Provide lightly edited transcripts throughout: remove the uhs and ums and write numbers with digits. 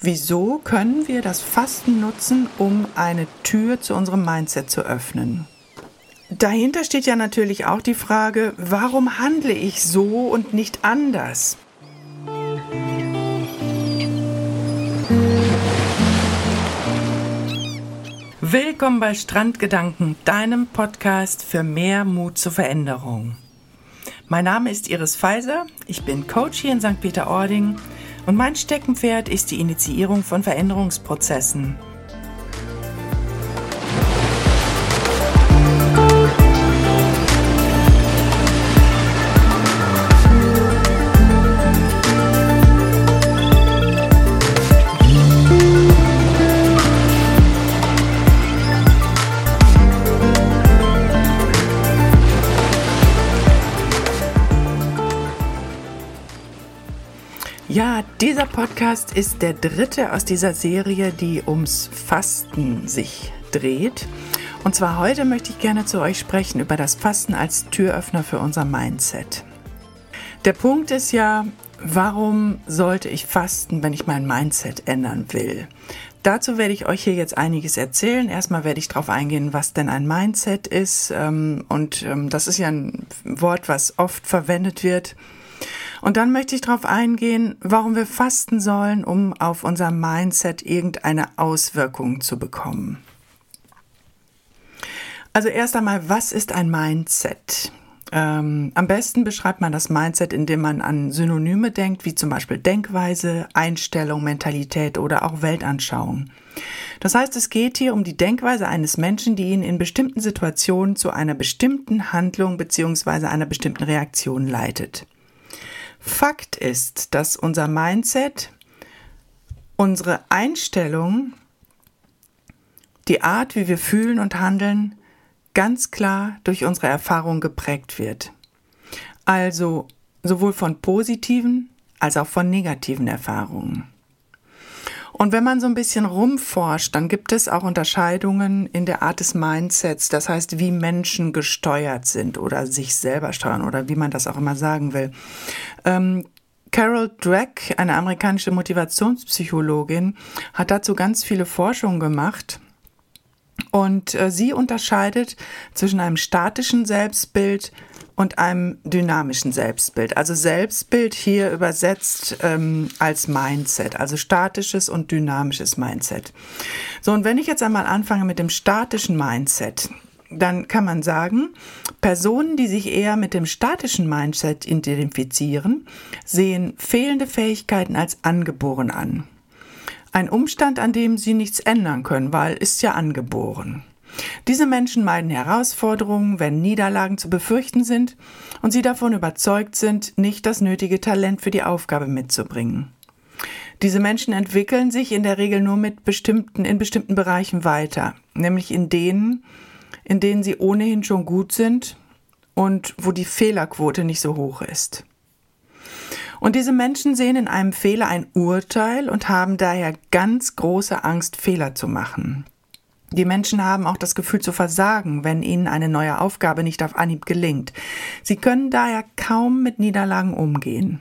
Wieso können wir das Fasten nutzen, um eine Tür zu unserem Mindset zu öffnen? Dahinter steht ja natürlich auch die Frage, warum handle ich so und nicht anders? Willkommen bei Strandgedanken, deinem Podcast für mehr Mut zur Veränderung. Mein Name ist Iris Pfeiser, ich bin Coach hier in St. Peter-Ording. Und mein Steckenpferd ist die Initiierung von Veränderungsprozessen. Ja, dieser Podcast ist der dritte aus dieser Serie, die ums Fasten sich dreht. Und zwar heute möchte ich gerne zu euch sprechen über das Fasten als Türöffner für unser Mindset. Der Punkt ist ja, warum sollte ich fasten, wenn ich mein Mindset ändern will? Dazu werde ich euch hier jetzt einiges erzählen. Erstmal werde ich darauf eingehen, was denn ein Mindset ist. Und das ist ja ein Wort, was oft verwendet wird. Und dann möchte ich darauf eingehen, warum wir fasten sollen, um auf unser Mindset irgendeine Auswirkung zu bekommen. Also erst einmal, was ist ein Mindset? Am besten beschreibt man das Mindset, indem man an Synonyme denkt, wie zum Beispiel Denkweise, Einstellung, Mentalität oder auch Weltanschauung. Das heißt, es geht hier um die Denkweise eines Menschen, die ihn in bestimmten Situationen zu einer bestimmten Handlung bzw. einer bestimmten Reaktion leitet. Fakt ist, dass unser Mindset, unsere Einstellung, die Art, wie wir fühlen und handeln, ganz klar durch unsere Erfahrung geprägt wird. Also sowohl von positiven als auch von negativen Erfahrungen. Und wenn man so ein bisschen rumforscht, dann gibt es auch Unterscheidungen in der Art des Mindsets, das heißt, wie Menschen gesteuert sind oder sich selber steuern oder wie man das auch immer sagen will. Carol Dweck, eine amerikanische Motivationspsychologin, hat dazu ganz viele Forschungen gemacht und sie unterscheidet zwischen einem statischen Selbstbild und einem dynamischen Selbstbild. Also Selbstbild hier übersetzt als Mindset, also statisches und dynamisches Mindset. So, und wenn ich jetzt einmal anfange mit dem statischen Mindset, dann kann man sagen, Personen, die sich eher mit dem statischen Mindset identifizieren, sehen fehlende Fähigkeiten als angeboren an. Ein Umstand, an dem sie nichts ändern können, weil ist ja angeboren. Diese Menschen meiden Herausforderungen, wenn Niederlagen zu befürchten sind und sie davon überzeugt sind, nicht das nötige Talent für die Aufgabe mitzubringen. Diese Menschen entwickeln sich in der Regel nur in bestimmten Bereichen weiter, nämlich in denen sie ohnehin schon gut sind und wo die Fehlerquote nicht so hoch ist. Und diese Menschen sehen in einem Fehler ein Urteil und haben daher ganz große Angst, Fehler zu machen. Die Menschen haben auch das Gefühl zu versagen, wenn ihnen eine neue Aufgabe nicht auf Anhieb gelingt. Sie können daher kaum mit Niederlagen umgehen.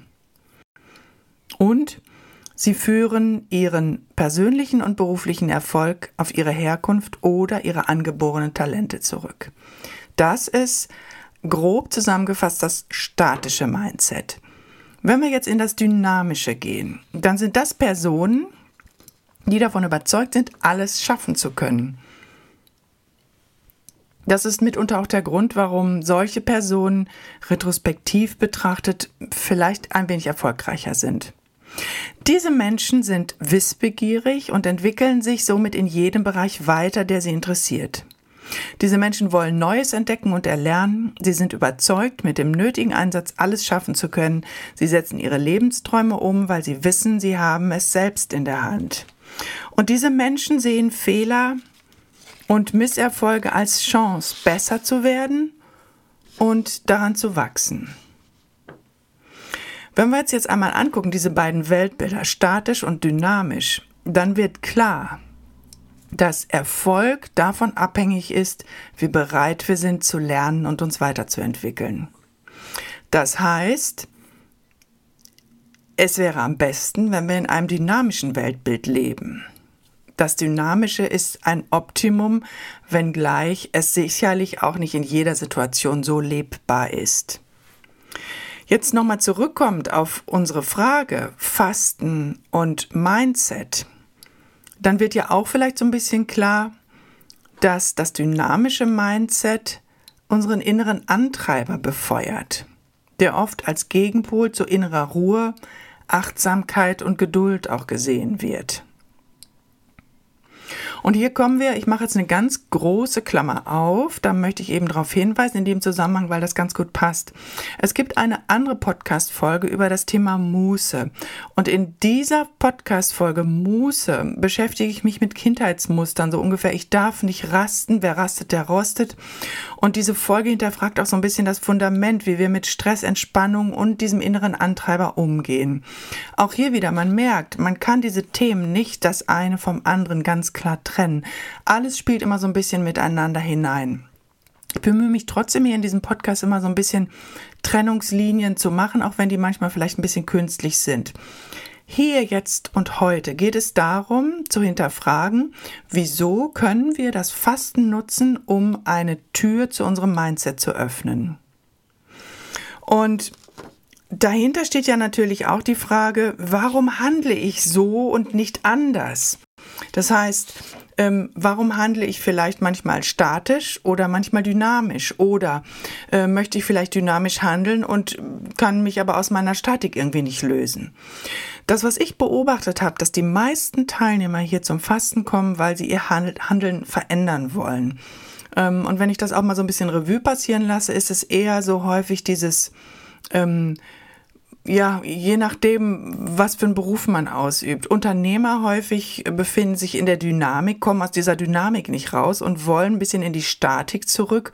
Und sie führen ihren persönlichen und beruflichen Erfolg auf ihre Herkunft oder ihre angeborenen Talente zurück. Das ist grob zusammengefasst das statische Mindset. Wenn wir jetzt in das Dynamische gehen, dann sind das Personen, die davon überzeugt sind, alles schaffen zu können. Das ist mitunter auch der Grund, warum solche Personen retrospektiv betrachtet vielleicht ein wenig erfolgreicher sind. Diese Menschen sind wissbegierig und entwickeln sich somit in jedem Bereich weiter, der sie interessiert. Diese Menschen wollen Neues entdecken und erlernen. Sie sind überzeugt, mit dem nötigen Einsatz alles schaffen zu können. Sie setzen ihre Lebensträume um, weil sie wissen, sie haben es selbst in der Hand. Und diese Menschen sehen Fehler und Misserfolge als Chance, besser zu werden und daran zu wachsen. Wenn wir uns jetzt einmal angucken, diese beiden Weltbilder, statisch und dynamisch, dann wird klar, dass Erfolg davon abhängig ist, wie bereit wir sind zu lernen und uns weiterzuentwickeln. Das heißt, Es wäre am besten, wenn wir in einem dynamischen Weltbild leben. Das Dynamische ist ein Optimum, wenngleich es sicherlich auch nicht in jeder Situation so lebbar ist. Jetzt nochmal zurückkommend auf unsere Frage Fasten und Mindset, dann wird ja auch vielleicht so ein bisschen klar, dass das dynamische Mindset unseren inneren Antreiber befeuert, der oft als Gegenpol zu innerer Ruhe, Achtsamkeit und Geduld auch gesehen wird. Und hier kommen wir, ich mache jetzt eine ganz große Klammer auf, da möchte ich eben darauf hinweisen in dem Zusammenhang, weil das ganz gut passt. Es gibt eine andere Podcast-Folge über das Thema Muße. Und in dieser Podcast-Folge Muße beschäftige ich mich mit Kindheitsmustern, so ungefähr, ich darf nicht rasten, wer rastet, der rostet. Und diese Folge hinterfragt auch so ein bisschen das Fundament, wie wir mit Stress, Entspannung und diesem inneren Antreiber umgehen. Auch hier wieder, man merkt, man kann diese Themen nicht das eine vom anderen ganz klar trennen. Alles spielt immer so ein bisschen miteinander hinein. Ich bemühe mich trotzdem hier in diesem Podcast immer so ein bisschen Trennungslinien zu machen, auch wenn die manchmal vielleicht ein bisschen künstlich sind. Hier, jetzt und heute geht es darum, zu hinterfragen, wieso können wir das Fasten nutzen, um eine Tür zu unserem Mindset zu öffnen. Und dahinter steht ja natürlich auch die Frage, warum handle ich so und nicht anders? Das heißt, warum handle ich vielleicht manchmal statisch oder manchmal dynamisch? Oder möchte ich vielleicht dynamisch handeln und kann mich aber aus meiner Statik irgendwie nicht lösen? Das, was ich beobachtet habe, dass die meisten Teilnehmer hier zum Fasten kommen, weil sie ihr Handeln verändern wollen. Und wenn ich das auch mal so ein bisschen Revue passieren lasse, ist es eher so häufig dieses... je nachdem, was für einen Beruf man ausübt. Unternehmer häufig befinden sich in der Dynamik, kommen aus dieser Dynamik nicht raus und wollen ein bisschen in die Statik zurück,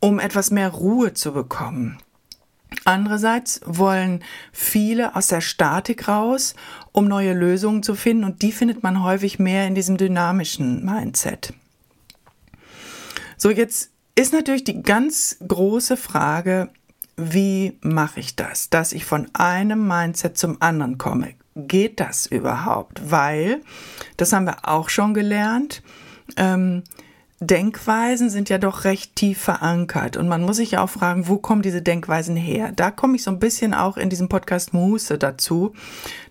um etwas mehr Ruhe zu bekommen. Andererseits wollen viele aus der Statik raus, um neue Lösungen zu finden, und die findet man häufig mehr in diesem dynamischen Mindset. So, jetzt ist natürlich die ganz große Frage, wie mache ich das, dass ich von einem Mindset zum anderen komme? Geht das überhaupt? Weil, das haben wir auch schon gelernt, Denkweisen sind ja doch recht tief verankert. Und man muss sich ja auch fragen, wo kommen diese Denkweisen her? Da komme ich so ein bisschen auch in diesem Podcast Muße dazu,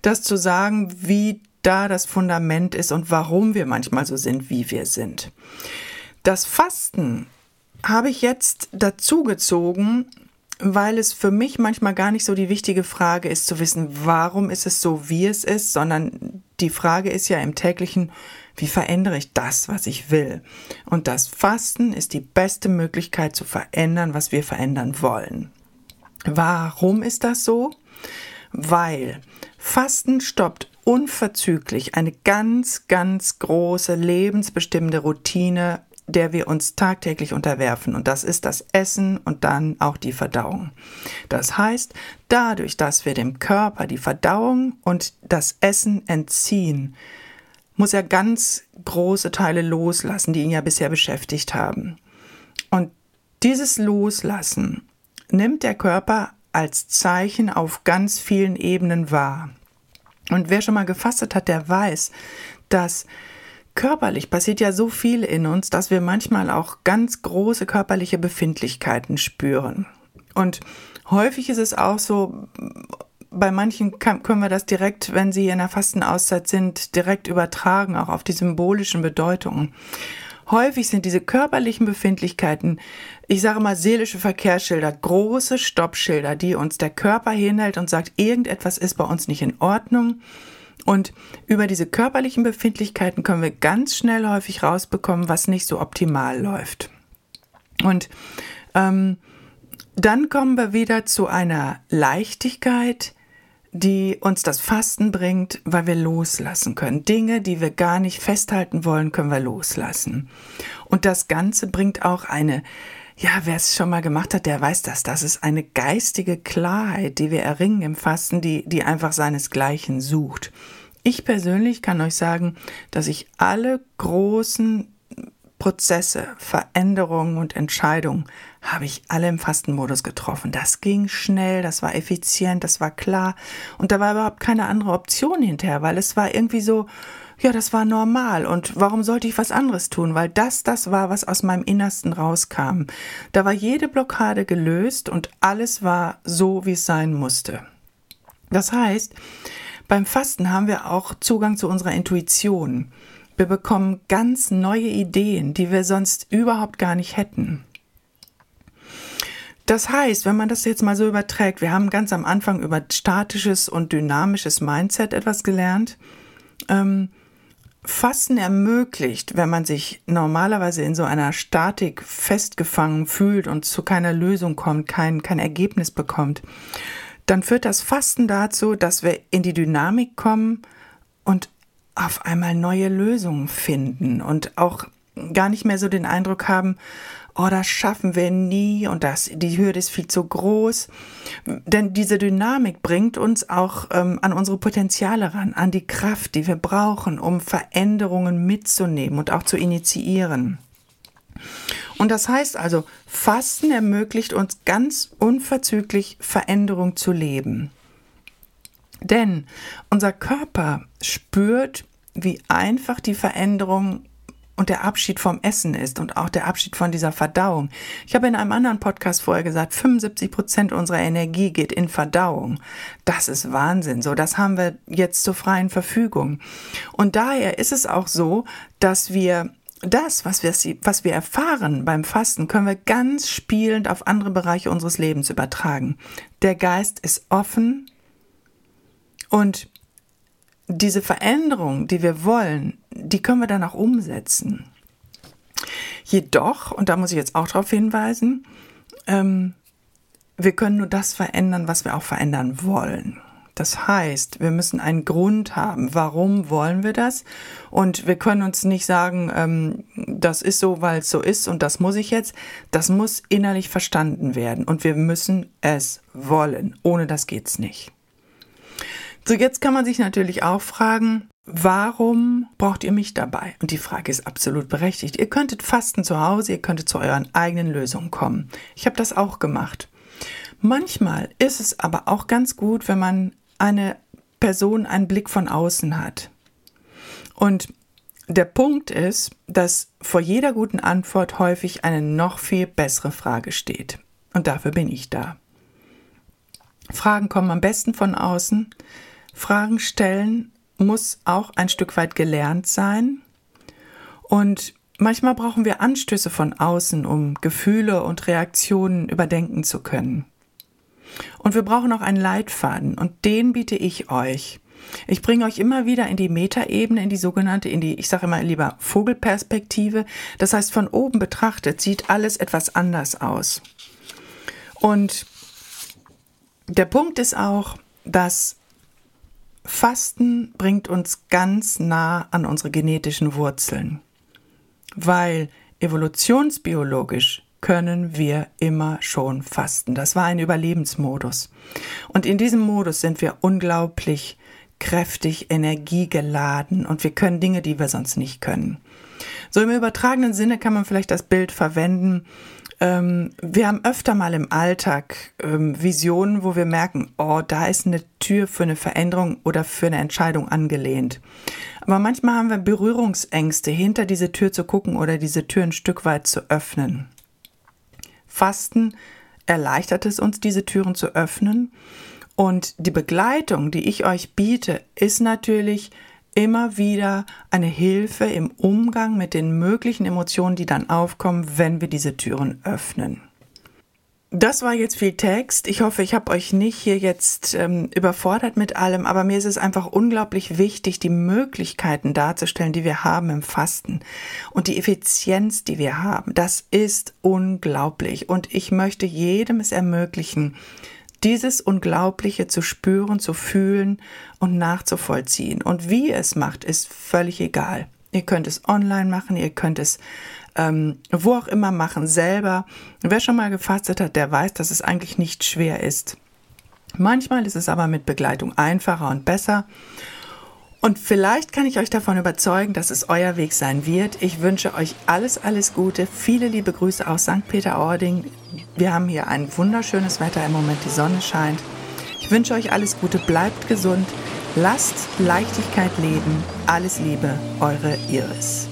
das zu sagen, wie da das Fundament ist und warum wir manchmal so sind, wie wir sind. Das Fasten habe ich jetzt dazu gezogen, weil es für mich manchmal gar nicht so die wichtige Frage ist, zu wissen, warum ist es so, wie es ist, sondern die Frage ist ja im täglichen, wie verändere ich das, was ich will? Und das Fasten ist die beste Möglichkeit zu verändern, was wir verändern wollen. Warum ist das so? Weil Fasten stoppt unverzüglich eine ganz, ganz große lebensbestimmende Routine, der wir uns tagtäglich unterwerfen. Und das ist das Essen und dann auch die Verdauung. Das heißt, dadurch, dass wir dem Körper die Verdauung und das Essen entziehen, muss er ganz große Teile loslassen, die ihn ja bisher beschäftigt haben. Und dieses Loslassen nimmt der Körper als Zeichen auf ganz vielen Ebenen wahr. Und wer schon mal gefastet hat, der weiß, dass körperlich passiert ja so viel in uns, dass wir manchmal auch ganz große körperliche Befindlichkeiten spüren. Und häufig ist es auch so, bei manchen können wir das direkt, wenn sie in der Fastenauszeit sind, direkt übertragen, auch auf die symbolischen Bedeutungen. Häufig sind diese körperlichen Befindlichkeiten, ich sage mal seelische Verkehrsschilder, große Stoppschilder, die uns der Körper hinhält und sagt, irgendetwas ist bei uns nicht in Ordnung. Und über diese körperlichen Befindlichkeiten können wir ganz schnell häufig rausbekommen, was nicht so optimal läuft. Und dann kommen wir wieder zu einer Leichtigkeit, die uns das Fasten bringt, weil wir loslassen können. Dinge, die wir gar nicht festhalten wollen, können wir loslassen. Und das Ganze bringt auch eine, ja, wer es schon mal gemacht hat, der weiß das. Das ist eine geistige Klarheit, die wir erringen im Fasten, die einfach seinesgleichen sucht. Ich persönlich kann euch sagen, dass ich alle großen Prozesse, Veränderungen und Entscheidungen habe ich alle im Fastenmodus getroffen. Das ging schnell, das war effizient, das war klar und da war überhaupt keine andere Option hinterher, weil es war irgendwie so, ja, das war normal und warum sollte ich was anderes tun, weil das war, was aus meinem Innersten rauskam. Da war jede Blockade gelöst und alles war so, wie es sein musste. Das heißt, beim Fasten haben wir auch Zugang zu unserer Intuition. Wir bekommen ganz neue Ideen, die wir sonst überhaupt gar nicht hätten. Das heißt, wenn man das jetzt mal so überträgt, wir haben ganz am Anfang über statisches und dynamisches Mindset etwas gelernt. Fasten ermöglicht, wenn man sich normalerweise in so einer Statik festgefangen fühlt und zu keiner Lösung kommt, kein Ergebnis bekommt, dann führt das Fasten dazu, dass wir in die Dynamik kommen und auf einmal neue Lösungen finden und auch gar nicht mehr so den Eindruck haben, oh, das schaffen wir nie und die Hürde ist viel zu groß. Denn diese Dynamik bringt uns auch an unsere Potenziale ran, an die Kraft, die wir brauchen, um Veränderungen mitzunehmen und auch zu initiieren. Und das heißt also, Fasten ermöglicht uns ganz unverzüglich Veränderung zu leben. Denn unser Körper spürt, wie einfach die Veränderung und der Abschied vom Essen ist und auch der Abschied von dieser Verdauung. Ich habe in einem anderen Podcast vorher gesagt, 75% unserer Energie geht in Verdauung. Das ist Wahnsinn. So, das haben wir jetzt zur freien Verfügung. Und daher ist es auch so, dass wir was wir erfahren beim Fasten, können wir ganz spielend auf andere Bereiche unseres Lebens übertragen. Der Geist ist offen und diese Veränderung, die wir wollen, die können wir dann auch umsetzen. Jedoch, und da muss ich jetzt auch darauf hinweisen, wir können nur das verändern, was wir auch verändern wollen. Das heißt, wir müssen einen Grund haben, warum wollen wir das? Und wir können uns nicht sagen, das ist so, weil es so ist und das muss ich jetzt. Das muss innerlich verstanden werden und wir müssen es wollen. Ohne das geht's nicht. So, jetzt kann man sich natürlich auch fragen, warum braucht ihr mich dabei? Und die Frage ist absolut berechtigt. Ihr könntet fasten zu Hause, ihr könntet zu euren eigenen Lösungen kommen. Ich habe das auch gemacht. Manchmal ist es aber auch ganz gut, wenn man eine Person, einen Blick von außen hat. Und der Punkt ist, dass vor jeder guten Antwort häufig eine noch viel bessere Frage steht. Und dafür bin ich da. Fragen kommen am besten von außen. Fragen stellen muss auch ein Stück weit gelernt sein. Und manchmal brauchen wir Anstöße von außen, um Gefühle und Reaktionen überdenken zu können. Und wir brauchen auch einen Leitfaden und den biete ich euch. Ich bringe euch immer wieder in die Metaebene, ich sage immer lieber Vogelperspektive. Das heißt, von oben betrachtet sieht alles etwas anders aus. Und der Punkt ist auch, dass Fasten bringt uns ganz nah an unsere genetischen Wurzeln, weil evolutionsbiologisch können wir immer schon fasten. Das war ein Überlebensmodus. Und in diesem Modus sind wir unglaublich kräftig, energiegeladen und wir können Dinge, die wir sonst nicht können. So im übertragenen Sinne kann man vielleicht das Bild verwenden, wir haben öfter mal im Alltag Visionen, wo wir merken, oh, da ist eine Tür für eine Veränderung oder für eine Entscheidung angelehnt. Aber manchmal haben wir Berührungsängste, hinter diese Tür zu gucken oder diese Tür ein Stück weit zu öffnen. Fasten erleichtert es uns, diese Türen zu öffnen. Und die Begleitung, die ich euch biete, ist natürlich immer wieder eine Hilfe im Umgang mit den möglichen Emotionen, die dann aufkommen, wenn wir diese Türen öffnen. Das war jetzt viel Text. Ich hoffe, ich habe euch nicht hier jetzt überfordert mit allem, aber mir ist es einfach unglaublich wichtig, die Möglichkeiten darzustellen, die wir haben im Fasten und die Effizienz, die wir haben. Das ist unglaublich und ich möchte jedem es ermöglichen, dieses Unglaubliche zu spüren, zu fühlen und nachzuvollziehen. Und wie es macht, ist völlig egal. Ihr könnt es online machen, ihr könnt es wo auch immer machen, selber. Wer schon mal gefastet hat, der weiß, dass es eigentlich nicht schwer ist. Manchmal ist es aber mit Begleitung einfacher und besser. Und vielleicht kann ich euch davon überzeugen, dass es euer Weg sein wird. Ich wünsche euch alles, alles Gute. Viele liebe Grüße aus St. Peter-Ording. Wir haben hier ein wunderschönes Wetter im Moment, die Sonne scheint. Ich wünsche euch alles Gute, bleibt gesund, lasst Leichtigkeit leben. Alles Liebe, eure Iris.